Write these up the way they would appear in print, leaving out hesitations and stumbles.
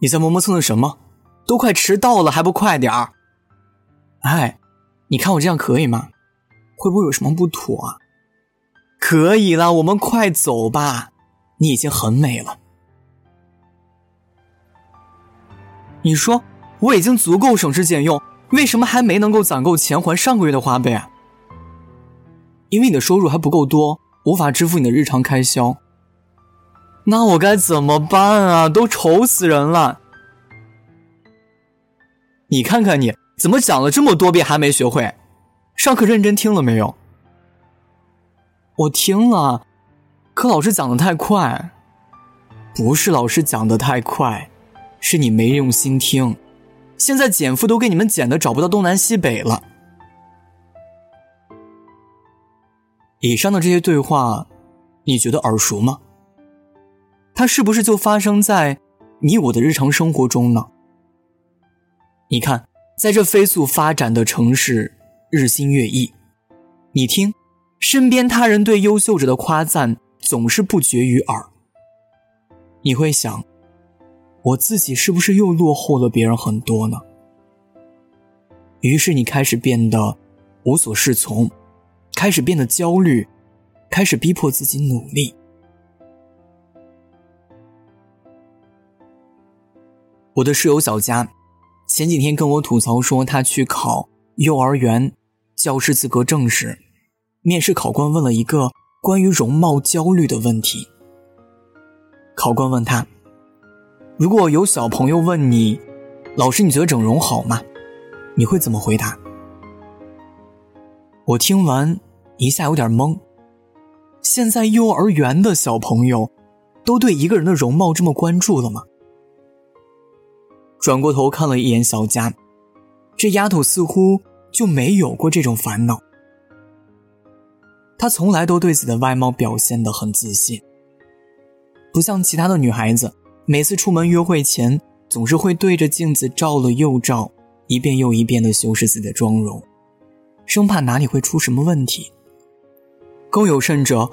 你在磨磨蹭蹭什么？都快迟到了还不快点儿！哎，你看我这样可以吗？会不会有什么不妥啊？可以了，我们快走吧，你已经很美了。你说我已经足够省吃俭用，为什么还没能够攒够钱还上个月的花呗啊？因为你的收入还不够多，无法支付你的日常开销。那我该怎么办啊？都愁死人了。你看看你，怎么讲了这么多遍还没学会？上课认真听了没有？我听了，可老师讲得太快。不是老师讲得太快，是你没用心听。现在减负都给你们减的找不到东南西北了。以上的这些对话，你觉得耳熟吗？它是不是就发生在你我的日常生活中呢？你看，在这飞速发展的城市，日新月异，你听身边他人对优秀者的夸赞总是不绝于耳。你会想，我自己是不是又落后了别人很多呢？于是你开始变得无所适从，开始变得焦虑，开始逼迫自己努力。我的室友小佳前几天跟我吐槽说，他去考幼儿园教师资格证时，面试考官问了一个关于容貌焦虑的问题。考官问他，如果有小朋友问你，老师你觉得整容好吗？你会怎么回答？我听完一下有点懵，现在幼儿园的小朋友都对一个人的容貌这么关注了吗？转过头看了一眼小佳，这丫头似乎就没有过这种烦恼。她从来都对自己的外貌表现得很自信，不像其他的女孩子，每次出门约会前总是会对着镜子照了又照，一遍又一遍地修饰自己的妆容，生怕哪里会出什么问题。更有甚者，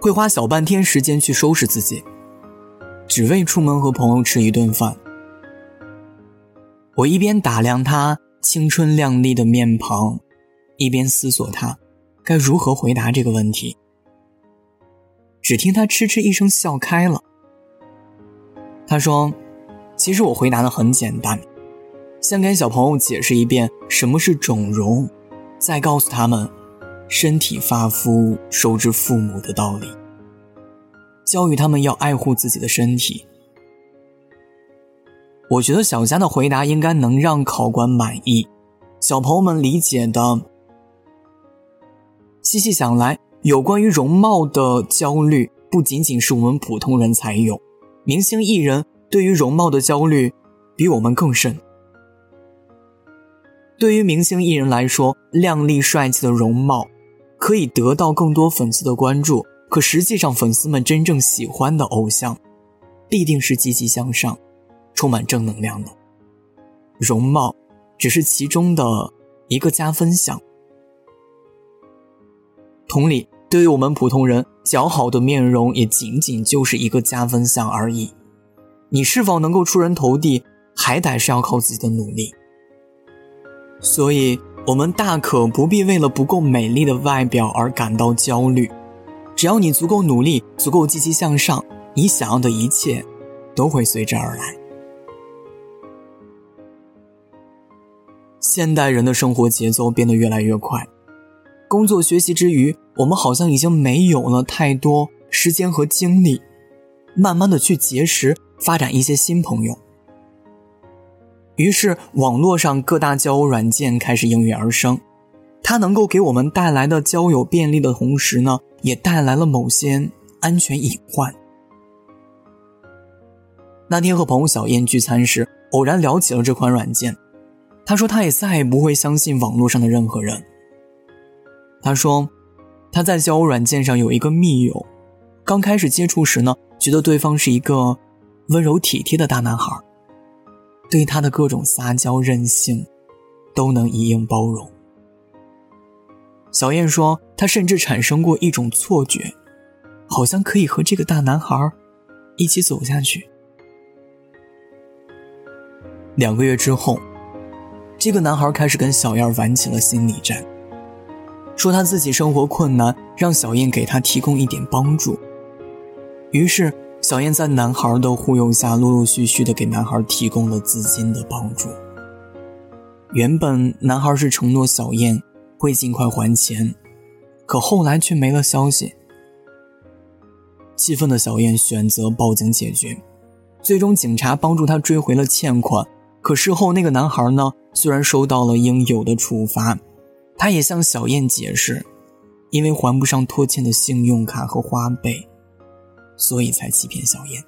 会花小半天时间去收拾自己，只为出门和朋友吃一顿饭。我一边打量她青春靓丽的面庞，一边思索她该如何回答这个问题。只听她嗤嗤一声笑开了。她说，其实我回答得很简单，先给小朋友解释一遍什么是整容，再告诉他们身体发肤受之父母的道理，教育他们要爱护自己的身体。我觉得小佳的回答应该能让考官满意，小朋友们理解的。细细想来，有关于容貌的焦虑不仅仅是我们普通人才有，明星艺人对于容貌的焦虑比我们更深。对于明星艺人来说，靓丽帅气的容貌可以得到更多粉丝的关注，可实际上粉丝们真正喜欢的偶像必定是积极向上、充满正能量的，容貌只是其中的一个加分项。同理，对于我们普通人，姣好的面容也仅仅就是一个加分项而已，你是否能够出人头地，还得是要靠自己的努力。所以我们大可不必为了不够美丽的外表而感到焦虑，只要你足够努力，足够积极向上，你想要的一切都会随之而来。现代人的生活节奏变得越来越快，工作学习之余，我们好像已经没有了太多时间和精力慢慢的去结识发展一些新朋友。于是网络上各大交友软件开始应运而生，它能够给我们带来的交友便利的同时呢，也带来了某些安全隐患。那天和朋友小燕聚餐时，偶然聊起了这款软件，她说她也再也不会相信网络上的任何人。她说她在交友软件上有一个密友，刚开始接触时呢，觉得对方是一个温柔体贴的大男孩，对他的各种撒娇任性都能一应包容。小燕说，她甚至产生过一种错觉，好像可以和这个大男孩一起走下去。2个月之后，这个男孩开始跟小燕玩起了心理战，说他自己生活困难，让小燕给他提供一点帮助。于是小燕在男孩的忽悠下，陆陆续续地给男孩提供了资金的帮助。原本男孩是承诺小燕会尽快还钱，可后来却没了消息。气愤的小燕选择报警解决，最终警察帮助他追回了欠款。可事后那个男孩呢，虽然收到了应有的处罚，他也向小燕解释，因为还不上拖欠的信用卡和花呗，所以才欺骗小燕。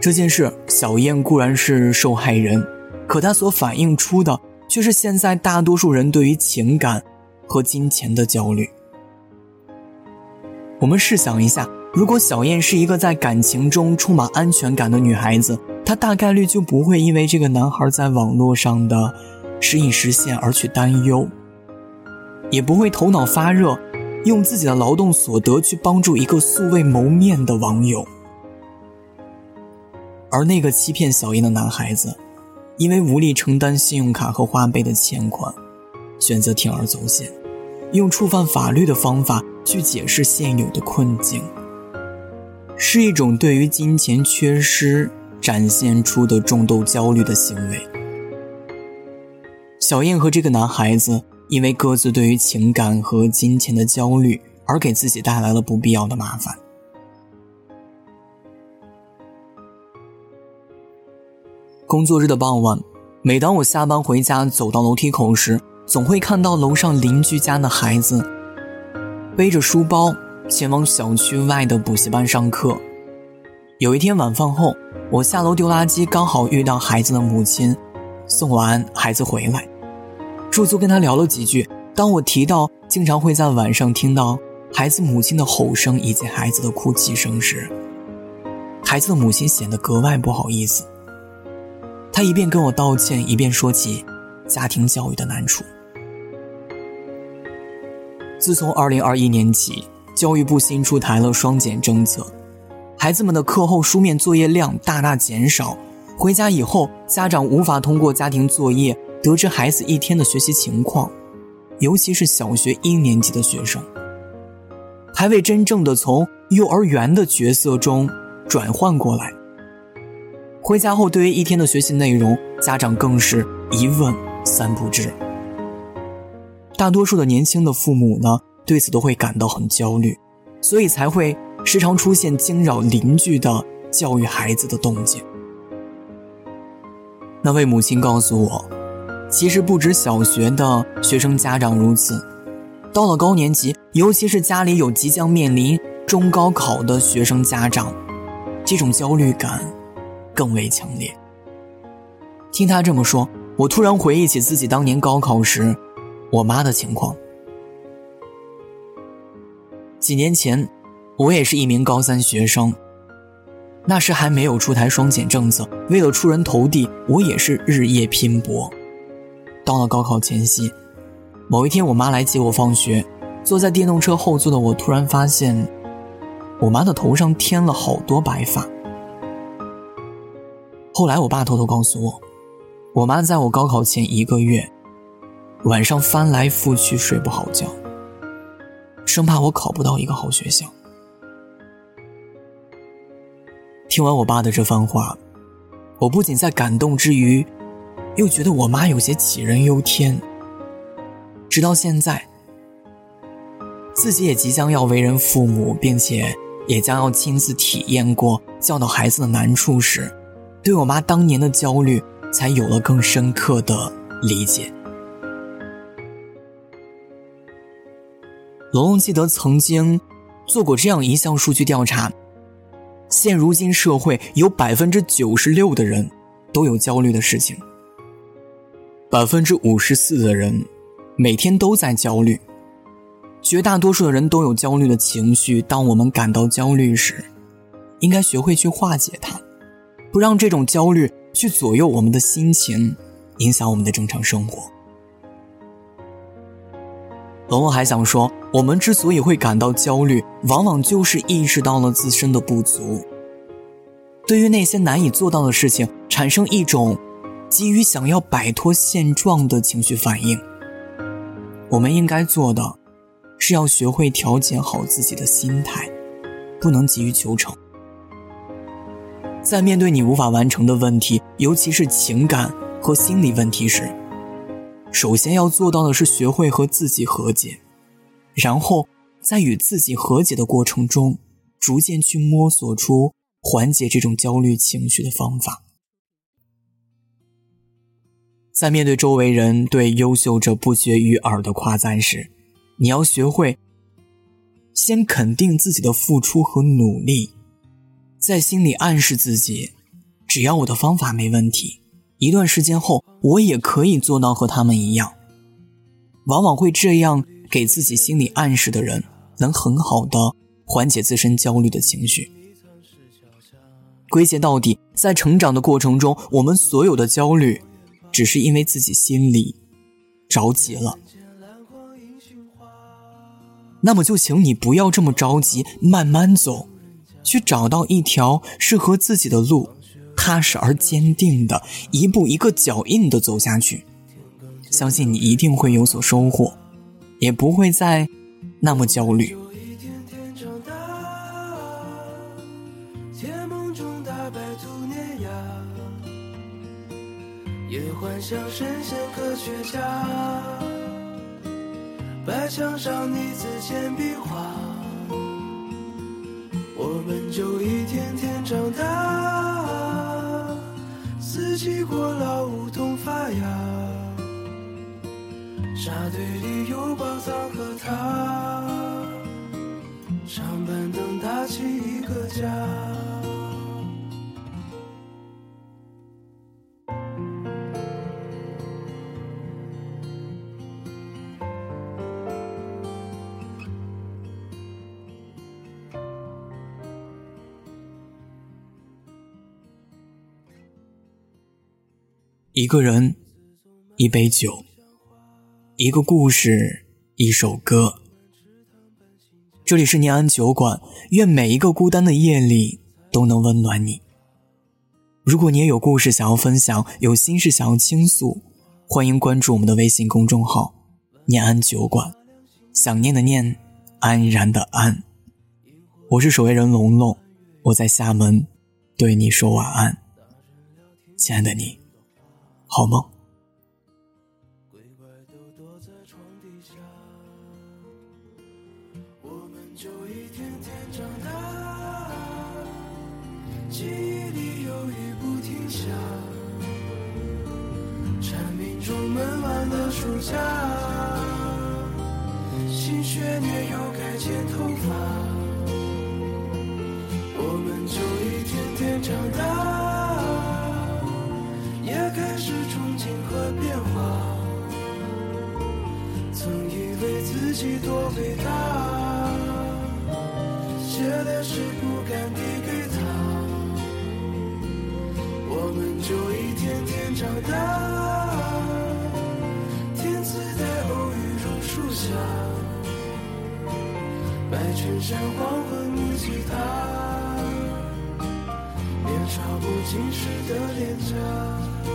这件事小燕固然是受害人，可她所反映出的却是现在大多数人对于情感和金钱的焦虑。我们试想一下，如果小燕是一个在感情中充满安全感的女孩子，她大概率就不会因为这个男孩在网络上的时隐时现而去担忧，也不会头脑发热用自己的劳动所得去帮助一个素未谋面的网友。而那个欺骗小燕的男孩子，因为无力承担信用卡和花呗的欠款，选择铤而走险，用触犯法律的方法去解释现有的困境，是一种对于金钱缺失展现出的重度焦虑的行为。小燕和这个男孩子因为各自对于情感和金钱的焦虑而给自己带来了不必要的麻烦。工作日的傍晚，每当我下班回家走到楼梯口时，总会看到楼上邻居家的孩子背着书包前往小区外的补习班上课。有一天晚饭后，我下楼丢垃圾，刚好遇到孩子的母亲送完孩子回来，驻足跟他聊了几句。当我提到经常会在晚上听到孩子母亲的吼声以及孩子的哭泣声时，孩子的母亲显得格外不好意思。她一边跟我道歉，一边说起家庭教育的难处。自从2021年起，教育部新出台了双减政策，孩子们的课后书面作业量大大减少，回家以后家长无法通过家庭作业得知孩子一天的学习情况，尤其是小学1年级的学生，还未真正的从幼儿园的角色中转换过来。回家后对于一天的学习内容，家长更是一问三不知。大多数的年轻的父母呢，对此都会感到很焦虑，所以才会时常出现惊扰邻居的教育孩子的动静。那位母亲告诉我，其实不止小学的学生家长如此，到了高年级，尤其是家里有即将面临中高考的学生家长，这种焦虑感更为强烈。听他这么说，我突然回忆起自己当年高考时我妈的情况。几年前我也是一名高3学生，那时还没有出台双减政策，为了出人头地，我也是日夜拼搏。到了高考前夕，某一天我妈来接我放学，坐在电动车后座的我突然发现我妈的头上添了好多白发。后来我爸偷偷告诉我，我妈在我高考前1个月晚上翻来覆去睡不好觉，生怕我考不到一个好学校。听完我爸的这番话，我不仅在感动之余，又觉得我妈有些杞人忧天。直到现在，自己也即将要为人父母，并且也将要亲自体验过教导孩子的难处时，对我妈当年的焦虑才有了更深刻的理解。罗隆基德曾经做过这样一项数据调查，现如今社会有 96% 的人都有焦虑的事情，54% 的人每天都在焦虑。绝大多数的人都有焦虑的情绪，当我们感到焦虑时，应该学会去化解它，不让这种焦虑去左右我们的心情，影响我们的正常生活。龙龙还想说，我们之所以会感到焦虑，往往就是意识到了自身的不足。对于那些难以做到的事情产生一种急于想要摆脱现状的情绪反应。我们应该做的是要学会调节好自己的心态，不能急于求成。在面对你无法完成的问题，尤其是情感和心理问题时，首先要做到的是学会和自己和解，然后在与自己和解的过程中，逐渐去摸索出缓解这种焦虑情绪的方法。在面对周围人对优秀者不绝于耳的夸赞时，你要学会先肯定自己的付出和努力，在心里暗示自己，只要我的方法没问题，一段时间后我也可以做到和他们一样。往往会这样给自己心理暗示的人，能很好的缓解自身焦虑的情绪。归结到底，在成长的过程中，我们所有的焦虑只是因为自己心里着急了。那么就请你不要这么着急，慢慢走，去找到一条适合自己的路，踏实而坚定的，一步一个脚印的走下去，相信你一定会有所收获，也不会再那么焦虑。也幻想神仙科学家，白墙上泥字铅笔画，我们就一天天长大，四季过老梧桐发芽，沙堆里有宝藏和他，上板凳搭起一个家。一个人，一杯酒，一个故事，一首歌。这里是念安酒馆，愿每一个孤单的夜里都能温暖你。如果你也有故事想要分享，有心事想要倾诉，欢迎关注我们的微信公众号念安酒馆，想念的念，安然的安。我是守卫人龙龙，我在厦门对你说晚安，亲爱的你好梦。鬼怪都躲在床底下，我们就一天天长大，记忆里有雨不停下，蝉鸣中闷完了暑假，新学年又该剪头发，我们就一天天长大，也开始憧憬和变化，曾以为自己多伟大，写的诗不敢递给他，我们就一天天长大，天赐在偶遇榕树下，白衬衫黄昏木吉他，年少不经事的脸颊。